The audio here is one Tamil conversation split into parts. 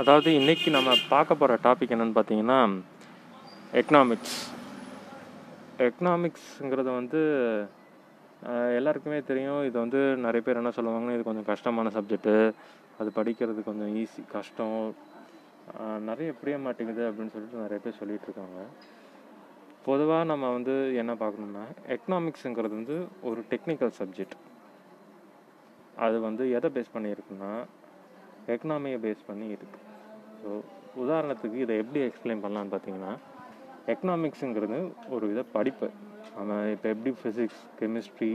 அதாவது இன்றைக்கி நம்ம பார்க்க போகிற டாபிக் என்னென்னு பார்த்தீங்கன்னா எக்கனாமிக்ஸ். எக்கனாமிக்ஸுங்கிறது வந்து எல்லாருக்குமே தெரியும். இது வந்து நிறைய பேர் என்ன சொல்லுவாங்கன்னா, இது கொஞ்சம் கஷ்டமான சப்ஜெக்டு, அது படிக்கிறது கொஞ்சம் கஷ்டம், நிறைய புரிய மாட்டேங்குது அப்படின்னு சொல்லிட்டு நிறைய பேர் சொல்லிகிட்ருக்காங்க. பொதுவாக நம்ம வந்து என்ன பார்க்கணுன்னா, எக்கனாமிக்ஸுங்கிறது வந்து ஒரு டெக்னிக்கல் சப்ஜெக்ட். அது வந்து எதை பேஸ் பண்ணியிருக்குன்னா எக்கனாமியை பேஸ் பண்ணி இருக்குது. ஸோ உதாரணத்துக்கு இதை எப்படி எக்ஸ்பிளைன் பண்ணலான்னு பார்த்தீங்கன்னா, எக்கனாமிக்ஸுங்கிறது ஒரு வித படிப்பு. நம்ம இப்போ எப்படி physics, chemistry,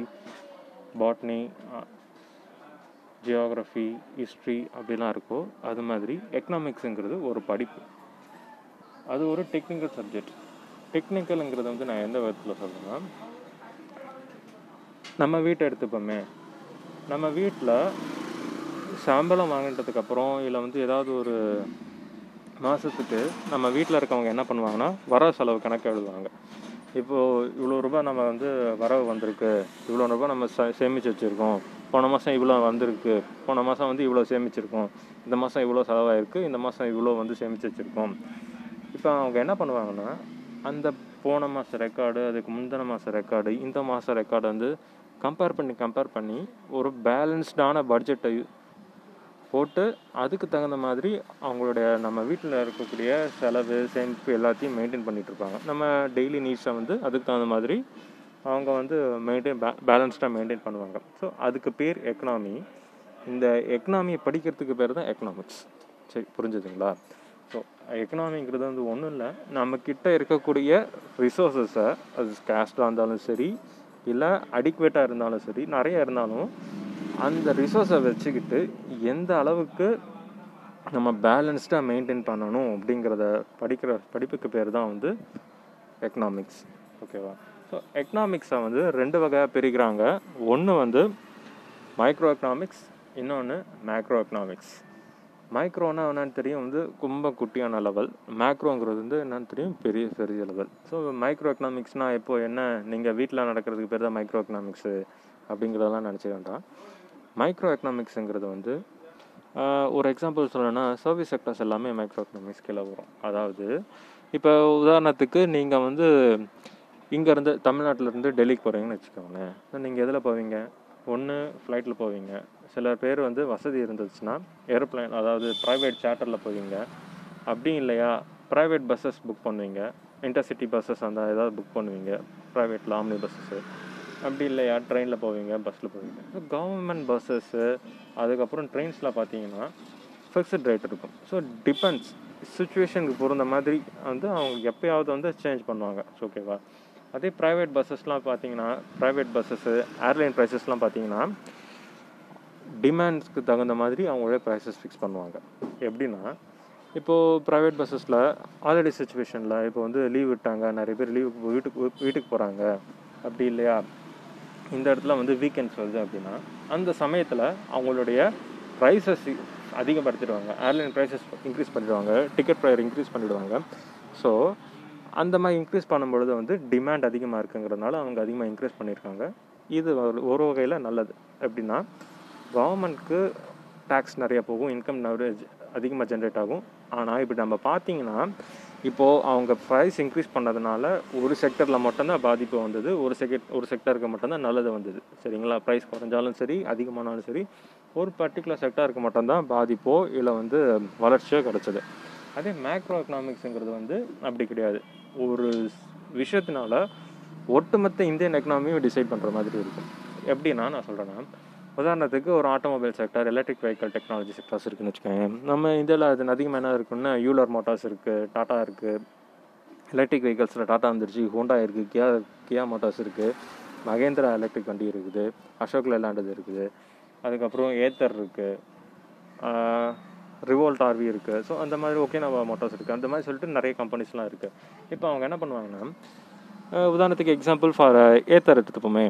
botany, geography, history அப்படிலாம் இருக்கோ, அது மாதிரி எக்கனாமிக்ஸுங்கிறது ஒரு படிப்பு. அது ஒரு டெக்னிக்கல் சப்ஜெக்ட். டெக்னிக்கலுங்கிறது வந்து நான் எந்த விதத்தில் சொல்கிறேன்னா, நம்ம வீட்டை எடுத்துப்போமே, நம்ம வீட்டில் சம்பளம் வாங்கிட்டதுக்கப்புறம் இல்லை வந்து ஏதாவது ஒரு மாதத்துக்கு நம்ம வீட்டில் இருக்கவங்க என்ன பண்ணுவாங்கன்னா, வரவு செலவு கணக்கு எழுதுவாங்க. இப்போது இவ்வளோ ரூபாய் நம்ம வந்து வரவு வந்திருக்கு, இவ்வளோ ரூபாய் நம்ம சேமித்து வச்சுருக்கோம், போன மாதம் இவ்வளோ வந்திருக்கு, போன மாதம் வந்து இவ்வளோ சேமிச்சிருக்கோம், இந்த மாதம் இவ்வளோ செலவாயிருக்கு, இந்த மாதம் இவ்வளோ வந்து சேமித்து வச்சுருக்கோம். இப்போ அவங்க என்ன பண்ணுவாங்கன்னா, அந்த போன மாத ரெக்கார்டு, அதுக்கு முந்தின மாத ரெக்கார்டு, இந்த மாத ரெக்கார்டு வந்து கம்பேர் பண்ணி ஒரு பேலன்ஸ்டான பட்ஜெட்டை போட்டு அதுக்கு தகுந்த மாதிரி அவங்களுடைய நம்ம வீட்டில் இருக்கக்கூடிய செலவு, சேமிப்பு எல்லாத்தையும் மெயின்டைன் பண்ணிகிட்ருப்பாங்க. நம்ம டெய்லி நீட்ஸை வந்து அதுக்கு தகுந்த மாதிரி அவங்க வந்து பேலன்ஸ்டாக மெயின்டைன் பண்ணுவாங்க. ஸோ அதுக்கு பேர் எக்கனாமி. இந்த எக்கனாமியை படிக்கிறதுக்கு பேர் தான் எக்கனாமிக்ஸ். சரி, புரிஞ்சுதுங்களா? ஸோ எக்கனாமிங்கிறது வந்து ஒன்றும் இல்லை, நம்மக்கிட்ட இருக்கக்கூடிய ரிசோர்ஸஸை, அது கேஷ்டாக இருந்தாலும் சரி, இல்லை அடிக்வேட்டாக இருந்தாலும் சரி, நிறையா இருந்தாலும் அந்த ரிசோர்ஸை வச்சுக்கிட்டு எந்த அளவுக்கு நம்ம பேலன்ஸ்டாக மெயின்டைன் பண்ணணும் அப்படிங்கிறத படிக்கிற படிப்புக்கு பேர் தான் வந்து எக்கனாமிக்ஸ். ஓகேவா? ஸோ எக்கனாமிக்ஸை வந்து ரெண்டு வகையாக பிரிக்கிறாங்க. ஒன்று வந்து மைக்ரோ எக்கனாமிக்ஸ், இன்னொன்று மேக்ரோ எக்கனாமிக்ஸ். மைக்ரோனா என்னென்னு தெரியும், வந்து ரொம்ப குட்டியான லெவல். மேக்ரோங்கிறது வந்து என்னென்னு தெரியும், பெரிய பெரிய லெவல். ஸோ மைக்ரோ எக்கனாமிக்ஸ்னால் இப்போது என்ன, நீங்கள் வீட்டில் நடக்கிறதுக்கு பேர் தான் மைக்ரோ எக்கனாமிக்ஸு அப்படிங்கிறதெல்லாம் நினச்சி வேண்டாம். மைக்ரோ எக்கனாமிக்ஸுங்கிறது வந்து ஒரு எக்ஸாம்பிள் சொல்லணும்னா, சர்வீஸ் செக்டர்ஸ் எல்லாமே மைக்ரோ எக்கனாமிக்ஸ் கீழே வரும். அதாவது இப்போ உதாரணத்துக்கு நீங்கள் வந்து இங்கேருந்து, தமிழ்நாட்டிலேருந்து டெல்லிக்கு போகிறீங்கன்னு வச்சுக்கோங்களேன். நீங்கள் எதில் போவீங்க? ஒன்று ஃப்ளைட்டில் போவீங்க, சில பேர் வந்து வசதி இருந்துச்சுன்னா ஏரோப்ளைன், அதாவது ப்ரைவேட் சார்ட்டரில் போவீங்க, அப்படி இல்லையா ப்ரைவேட் பஸ்ஸஸ் புக் பண்ணுவீங்க, இன்டர்சிட்டி பஸ்ஸஸ் அந்த ஏதாவது புக் பண்ணுவீங்க, ப்ரைவேட்டில் ஆம்னி பஸ்ஸஸ்ஸு, அப்படி இல்லையா ட்ரெயினில் போவீங்க, பஸ்ஸில் போவீங்க. ஸோ கவர்மெண்ட் பஸ்ஸஸ்ஸு, அதுக்கப்புறம் ட்ரெயின்ஸில் பார்த்தீங்கன்னா ஃபிக்ஸட் ரேட் இருக்கும். ஸோ டிபெண்ட்ஸ் சுச்சுவேஷனுக்கு பொறுந்த மாதிரி வந்து அவங்க எப்போயாவது வந்து சேஞ்ச் பண்ணுவாங்க. ஓகேவா? அதே ப்ரைவேட் பஸ்ஸஸ்லாம் பார்த்தீங்கன்னா, ப்ரைவேட் பஸ்ஸஸ்ஸு, ஏர்லைன் ப்ரைஸஸ்லாம் பார்த்தீங்கன்னா டிமாண்ட்ஸ்க்கு தகுந்த மாதிரி அவங்களே ப்ரைஸஸ் ஃபிக்ஸ் பண்ணுவாங்க. எப்படின்னா, இப்போது ப்ரைவேட் பஸ்ஸஸில் ஆல்ரெடி சுச்சுவேஷனில் இப்போ வந்து லீவ் விட்டாங்க, நிறைய பேர் லீவுக்கு வீட்டுக்கு போகிறாங்க, அப்படி இல்லையா இந்த இடத்துல வந்து வீக்கெண்ட்ஸ் வருது அப்படின்னா அந்த சமயத்தில் அவங்களுடைய ப்ரைஸஸ் அதிகப்படுத்திடுவாங்க, ஏர்லைன் ப்ரைஸஸ் இன்க்ரீஸ் பண்ணிவிடுவாங்க, டிக்கெட் ப்ரைஸ் இன்க்ரீஸ் பண்ணிவிடுவாங்க. ஸோ அந்த மாதிரி இன்க்ரீஸ் பண்ணும்பொழுது வந்து டிமாண்ட் அதிகமாக இருக்குங்கிறதுனால அவங்க அதிகமாக இன்க்ரீஸ் பண்ணியிருக்காங்க. இது ஒரு வகையில் நல்லது. எப்படின்னா, கவர்மெண்ட்க்கு டேக்ஸ் நிறையா போகும், இன்கம் அதிகமாக ஜென்ரேட் ஆகும். ஆனால் இப்படி நம்ம பார்த்தீங்கன்னா, இப்போது அவங்க ப்ரைஸ் இன்க்ரீஸ் பண்ணதுனால ஒரு செக்டரில் மட்டும்தான் பாதிப்பு வந்தது, ஒரு செக்டருக்கு மட்டும்தான் நல்லது வந்தது. சரிங்களா? ப்ரைஸ் குறைஞ்சாலும் சரி, அதிகமானாலும் சரி, ஒரு பர்டிகுலர் செக்டருக்கு மட்டும்தான் பாதிப்போ இல்லை வந்து வளர்ச்சியோ கிடச்சிது. அதே மேக்ரோ எக்கனாமிக்ஸுங்கிறது வந்து அப்படி கிடையாது. ஒரு விஷயத்தினால ஒட்டுமொத்த இந்தியன் எக்கனாமியும் டிசைட் பண்ணுற மாதிரி இருக்கும். எப்படின்னா நான் சொல்கிறேன்னா, உதாரணத்துக்கு ஒரு automobile sector, electric vehicle technology sectors இருக்குதுன்னு வச்சுக்கோங்க. நம்ம இந்தியாவில் அது அதிகமாக என்ன இருக்குன்னா, யூலர் மோட்டார்ஸ் இருக்குது, டாட்டா இருக்குது, எலக்ட்ரிக் வெஹிக்கல்ஸில் டாட்டா வந்துருச்சு, ஹோண்டா இருக்குது, கியா மோட்டார்ஸ் இருக்குது, மகேந்திரா எலக்ட்ரிக் வண்டி இருக்குது, அசோக் லேலாண்ட் இருக்குது, அதுக்கப்புறம் ஏத்தர் இருக்குது, ரிவோல்ட் ஆர்வி இருக்குது. ஸோ அந்த மாதிரி ஓகே நம்ம மோட்டார்ஸ் இருக்குது, அந்த மாதிரி சொல்லிட்டு நிறைய கம்பெனிஸ்லாம் இருக்குது. இப்போ அவங்க என்ன பண்ணுவாங்கன்னா, உதாரணத்துக்கு எக்ஸாம்பிள் ஃபார் ஏத்தர் எடுத்துப்போமே,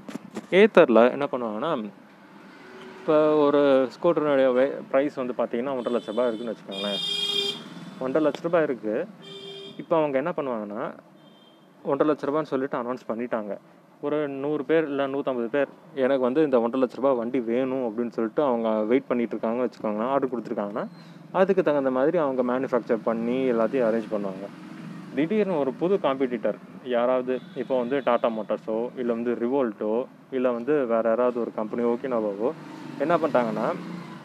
ஏத்தரில் என்ன பண்ணுவாங்கன்னா, இப்போ ஒரு ஸ்கூட்டருடைய ப்ரைஸ் வந்து பார்த்திங்கன்னா 1.5 லட்ச ரூபாய் இருக்குதுன்னு வச்சுக்கோங்களேன். 1.5 லட்ச ரூபாய் இருக்குது. இப்போ அவங்க என்ன பண்ணுவாங்கன்னா, 1.5 லட்ச ரூபான்னு சொல்லிட்டு அனௌன்ஸ் பண்ணிட்டாங்க. ஒரு 100 பேர் இல்லை 150 பேர் எனக்கு வந்து இந்த 1.5 லட்ச ரூபா வண்டி வேணும் அப்படின்னு சொல்லிட்டு அவங்க வெயிட் பண்ணிகிட்டு இருக்காங்க வச்சுக்கோங்கன்னா, ஆர்டர் கொடுத்துருக்காங்கன்னா அதுக்கு தகுந்த மாதிரி அவங்க மேனுஃபேக்சர் பண்ணி எல்லாத்தையும் அரேஞ்ச் பண்ணுவாங்க. திடீர்னு ஒரு புது காம்படிட்டர் யாராவது, இப்போ வந்து டாடா மோட்டார்ஸோ இல்லை வந்து ரிவோல்ட்டோ இல்லை வந்து வேறு யாராவது ஒரு கம்பெனி ஓகேனாவாவோ என்ன பண்ணிட்டாங்கன்னா,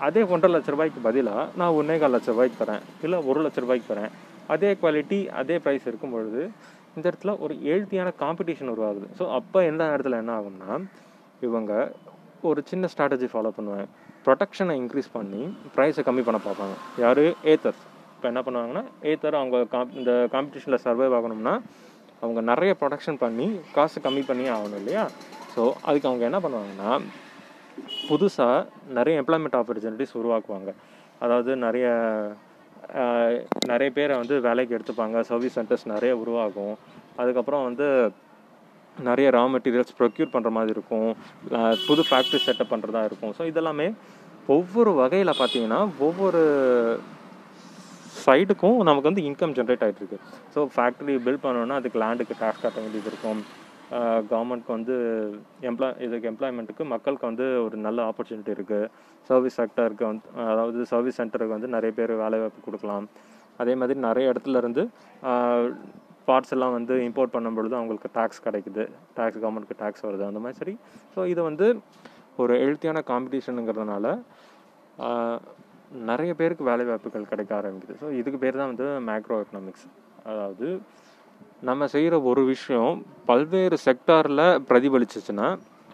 அதே 1.5 லட்ச ரூபாய்க்கு பதிலாக நான் 1.25 லட்ச ரூபாய்க்கு தரேன் இல்லை 1 லட்ச ரூபாய்க்கு தரேன், அதே குவாலிட்டி அதே ப்ரைஸ் இருக்கும் பொழுது இந்த இடத்துல ஒரு ஹெல்த்தியான காம்படிஷன் உருவாகுது. ஸோ அப்போ எந்த நேரத்தில் என்ன ஆகும்னா, இவங்க ஒரு சின்ன ஸ்ட்ராட்டஜி ஃபாலோ பண்ணுவாங்க. ப்ரொடக்ஷனை இன்க்ரீஸ் பண்ணி ப்ரைஸை கம்மி பண்ண பார்ப்பாங்க. யார்? ஏத்தர்ஸ். இப்போ என்ன பண்ணுவாங்கன்னா, ஏத்தர் அவங்க இந்த காம்படிஷனில் சர்வைவ் ஆகணும்னா அவங்க நிறைய ப்ரொடக்ஷன் பண்ணி காசு கம்மி பண்ணி ஆகணும் இல்லையா? ஸோ அதுக்கு அவங்க என்ன பண்ணுவாங்கன்னா, புதுசாக நிறைய எம்ப்ளாய்மெண்ட் ஆப்பர்ச்சுனிட்டிஸ் உருவாக்குவாங்க. அதாவது நிறைய பேரை வந்து வேலைக்கு எடுத்துப்பாங்க, சர்வீஸ் சென்டர்ஸ் நிறைய உருவாகும். அதுக்கப்புறம் வந்து நிறைய ரா மெட்டீரியல்ஸ் ப்ரொக்யூர் பண்ணுற மாதிரி இருக்கும், புது ஃபேக்ட்ரி செட்டப் பண்ணுறதா இருக்கும். ஸோ இதெல்லாமே ஒவ்வொரு வகையில் பார்த்திங்கன்னா ஒவ்வொரு சைடுக்கும் நமக்கு வந்து இன்கம் ஜென்ரேட் ஆகிட்டுருக்கு. ஸோ ஃபேக்ட்ரி பில்ட் பண்ணோன்னா அதுக்கு லேண்டுக்கு டேக்ஸ் கட்ட வேண்டியது இருக்கும், கவர்மெண்ட்க்கு வந்து எம்ப்ளாய்மெண்ட்டுக்கு மக்களுக்கு வந்து ஒரு நல்ல ஆப்பர்ச்சுனிட்டி இருக்குது, சர்வீஸ் செக்டருக்கு வந்து அதாவது சர்வீஸ் சென்டருக்கு வந்து நிறைய பேர் வேலைவாய்ப்பு கொடுக்கலாம். அதே மாதிரி நிறைய இடத்துலருந்து பார்ட்ஸ் எல்லாம் வந்து இம்போர்ட் பண்ணும் பொழுது அவங்களுக்கு டேக்ஸ் கிடைக்குது, கவர்மெண்ட்டுக்கு டேக்ஸ் வருது, அந்த மாதிரி சரி. ஸோ இது வந்து ஒரு ஹெல்த்தியான காம்படிஷனுங்கிறதுனால நிறைய பேருக்கு வேலைவாய்ப்புகள் கிடைக்க ஆரம்பிக்குது. ஸோ இதுக்கு பேர் தான் வந்து மேக்ரோ எக்கனாமிக்ஸ். அதாவது நம்ம செய்கிற ஒரு விஷயம் பல்வேறு செக்டாரில் பிரதிபலிச்சிச்சுன்னா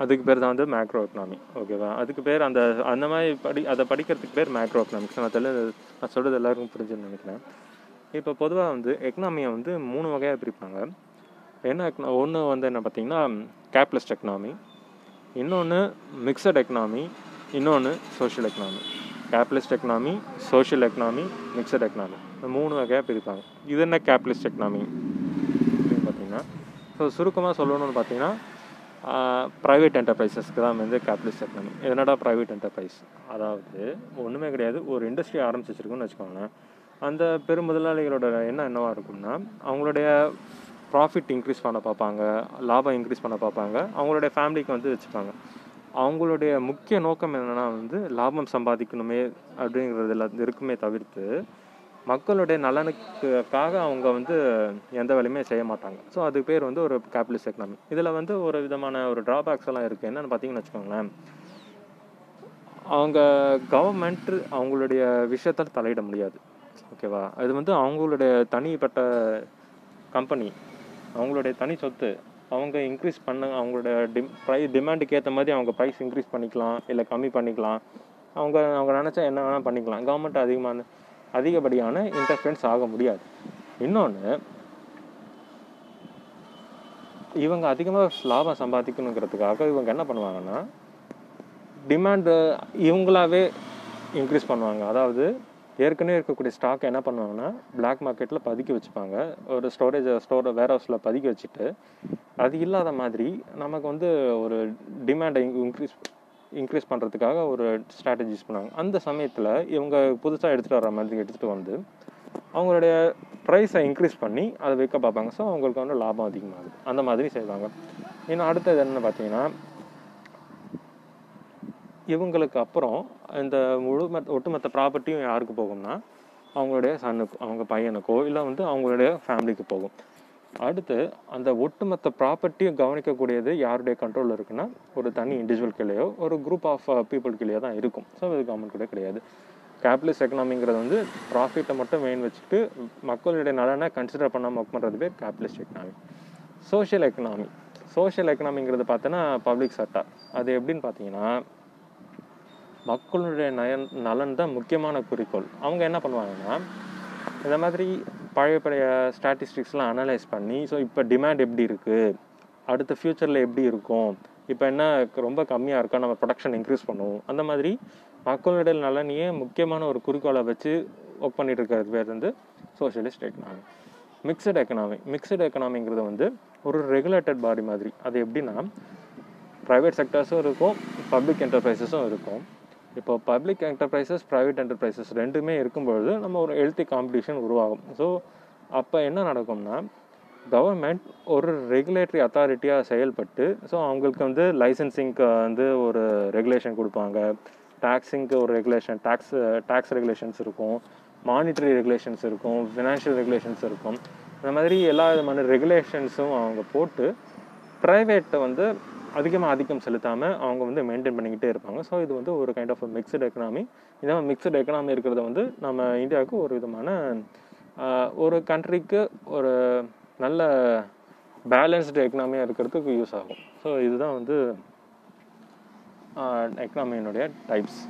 அதுக்கு பேர் தான் வந்து மேக்ரோ எக்கனாமி. ஓகேவா? அதுக்கு பேர் அந்த மாதிரி அதை படிக்கிறதுக்கு பேர் மேக்ரோ எக்கனாமிக்ஸ். நான் சொல்கிறது எல்லாருக்கும் புரிஞ்சுன்னு நினைக்கிறேன். இப்போ பொதுவாக வந்து எக்கனாமியை வந்து 3 வகையாக பிரிப்பாங்க. ஒன்று வந்து என்ன பார்த்திங்கன்னா, கேபிட்டலிஸ்ட் எக்கனாமி, இன்னொன்று மிக்சட் எக்கனாமி, இன்னொன்று social economy. Capitalist economy, social economy, mixed economy, இந்த 3 வகையாக பிரிப்பாங்க. இது என்ன கேபிட்டலிஸ்ட் எக்கனாமி அப்படின்னு பார்த்திங்கன்னா, ஸோ சுருக்கமாக சொல்லணும்னு பார்த்திங்கன்னா, ப்ரைவேட் என்டர்பிரைஸஸ்க்கு தான் வந்து கேபிட்டலிஸ்ட் எக்கனாமி. என்னடா ப்ரைவேட் என்டர்பிரைஸ்? அதாவது ஒன்றுமே கிடையாது, ஒரு இண்டஸ்ட்ரி ஆரம்பிச்சு வச்சுருக்கோன்னு வச்சுக்கோங்களேன். அந்த பெரும் முதலாளிகளோட எண்ணம் என்னவாக இருக்கும்னா, அவங்களுடைய ப்ராஃபிட் இன்க்ரீஸ் பண்ண பார்ப்பாங்க, லாபம் இன்க்ரீஸ் பண்ண பார்ப்பாங்க, அவங்களுடைய ஃபேமிலிக்கு வந்து வச்சுப்பாங்க. அவங்களுடைய முக்கிய நோக்கம் என்னென்னா வந்து லாபம் சம்பாதிக்கணுமே அப்படிங்கிறதுல இருக்குமே தவிர்த்து மக்களுடைய நலனுக்காக அவங்க வந்து எந்த வேலையுமே செய்ய மாட்டாங்க. ஸோ அதுக்கு பேர் வந்து ஒரு கேபிட்டலிஸ்ட் எக்கனாமி. இதில் வந்து ஒரு விதமான ஒரு ட்ராபேக்ஸ் எல்லாம் இருக்குது. என்னென்னு பார்த்தீங்கன்னு வச்சுக்கோங்களேன், அவங்க கவர்மெண்ட் அவங்களுடைய விஷயத்தால் தலையிட முடியாது. ஓகேவா? அது வந்து அவங்களுடைய தனிப்பட்ட கம்பெனி, அவங்களுடைய தனி சொத்து. அவங்க இன்க்ரீஸ் பண்ண அவங்களோட டிமாண்டுக்கு ஏற்ற மாதிரி அவங்க ப்ரைஸ் இன்க்ரீஸ் பண்ணிக்கலாம் இல்லை கம்மி பண்ணிக்கலாம். அவங்க நினச்சா என்ன வேணால் பண்ணிக்கலாம். கவர்மெண்ட் அதிகப்படியான இன்டர்ஃபரன்ஸ் ஆக முடியாது. இன்னொன்று, இவங்க அதிகமாக லாபம் சம்பாதிக்கணுங்கிறதுக்காக இவங்க என்ன பண்ணுவாங்கன்னா, டிமாண்டு இவங்களாவே இன்க்ரீஸ் பண்ணுவாங்க. அதாவது ஏற்கனவே இருக்கக்கூடிய ஸ்டாக் என்ன பண்ணுவாங்கன்னா பிளாக் மார்க்கெட்டில் பதுக்கி வச்சுப்பாங்க, ஒரு வேர் ஹவுஸில் பதுக்கி வச்சுட்டு அது இல்லாத மாதிரி நமக்கு வந்து ஒரு டிமாண்டை இன்க்ரீஸ் பண்ணுறதுக்காக ஒரு ஸ்ட்ராட்டஜிஸ் பண்ணுவாங்க. அந்த சமயத்தில் இவங்க புதுசாக எடுத்துகிட்டு வந்து அவங்களுடைய ப்ரைஸை இன்க்ரீஸ் பண்ணி அதை விற்க பார்ப்பாங்க. ஸோ அவங்களுக்கு வந்து லாபம் அதிகமாகுது. அந்த மாதிரி செய்வாங்க. இன்னும் அடுத்தது என்னென்னு பார்த்தீங்கன்னா, இவங்களுக்கு அப்புறம் இந்த ஒட்டுமொத்த ப்ராப்பர்ட்டியும் யாருக்கு போகும்னா, அவங்களுடைய சன்னுக்கு, அவங்க பையனுக்கோ இல்லை வந்து அவங்களுடைய ஃபேமிலிக்கு போகும். அடுத்து அந்த ஒட்டுமொத்த ப்ராப்பர்ட்டியும் கவனிக்கக்கூடியது யாருடைய கண்ட்ரோலில் இருக்குன்னா, ஒரு தனி இண்டிவிஜுவல் கீழேயோ ஒரு குரூப் ஆஃப் பீப்புள் கீழே தான் இருக்கும். ஸோ இது கவர்மெண்ட் கூட கிடையாது. கேபிட்டலிஸ்ட் எக்கனாமிங்கிறது வந்து ப்ராஃபிட்டை மட்டும் மெயின் வச்சுட்டு மக்களுடைய நலனை கன்சிடர் பண்ணாமல் பண்ணுறது பேர் கேபிட்டலிஸ்ட் எக்கனாமி. சோஷியல் எக்கனாமிங்கிறது பார்த்தோன்னா பப்ளிக் செக்டார். அது எப்படின்னு பார்த்தீங்கன்னா, மக்களுடைய நலன் தான் முக்கியமான குறிக்கோள். அவங்க என்ன பண்ணுவாங்கன்னா, இந்த மாதிரி பழைய ஸ்டாட்டிஸ்டிக்ஸ்லாம் அனலைஸ் பண்ணி, ஸோ இப்போ டிமாண்ட் எப்படி இருக்குது, அடுத்த ஃப்யூச்சரில் எப்படி இருக்கும், இப்போ என்ன ரொம்ப கம்மியாக இருக்கா, நம்ம ப்ரொடக்ஷன் இன்க்ரீஸ் பண்ணுவோம், அந்த மாதிரி மக்களுடைய நலனையே முக்கியமான ஒரு குறிக்கோளை வச்சு ஒர்க் பண்ணிகிட்டு இருக்கிறது பேர் வந்து சோஷியலிஸ்ட் எக்கனாமி. மிக்சட் எக்கனாமிங்கிறது வந்து ஒரு ரெகுலேட்டட் பாடி மாதிரி. அது எப்படின்னா, ப்ரைவேட் செக்டர்ஸும் இருக்கும், பப்ளிக் என்டர்பிரைஸஸும் இருக்கும். இப்போ பப்ளிக் என்டர்பிரைஸஸ் ப்ரைவேட் என்டர்பிரைஸஸ் ரெண்டுமே இருக்கும்பொழுது நம்ம ஒரு ஹெல்த்தி காம்படிஷன் உருவாகும். ஸோ அப்போ என்ன நடக்கும்னா, கவர்மெண்ட் ஒரு ரெகுலேட்டரி அத்தாரிட்டியாக செயல்பட்டு, ஸோ அவங்களுக்கு வந்து லைசன்சிங்க்கு வந்து ஒரு ரெகுலேஷன் கொடுப்பாங்க, டேக்ஸிங்க்கு ஒரு ரெகுலேஷன், டேக்ஸ் ரெகுலேஷன்ஸ் இருக்கும், மானிட்டரி ரெகுலேஷன்ஸ் இருக்கும், ஃபினான்ஷியல் ரெகுலேஷன்ஸ் இருக்கும். இந்த மாதிரி எல்லா விதமான ரெகுலேஷன்ஸும் அவங்க போட்டு ப்ரைவேட்டை வந்து அதிகம் செலுத்தாமல் அவங்க வந்து மெயின்டைன் பண்ணிக்கிட்டே இருப்பாங்க. ஸோ இது வந்து ஒரு கைண்ட் ஆஃப் மிக்சடு எக்கனாமி. இந்த மிக்சடு எக்கனாமி இருக்கிறத வந்து நம்ம இந்தியாவுக்கு ஒரு விதமான ஒரு கண்ட்ரிக்கு ஒரு நல்ல பேலன்ஸ்டு எக்கனாமியாக இருக்கிறதுக்கு யூஸ் ஆகும். ஸோ இதுதான் வந்து எக்கனாமியினுடைய டைப்ஸ்.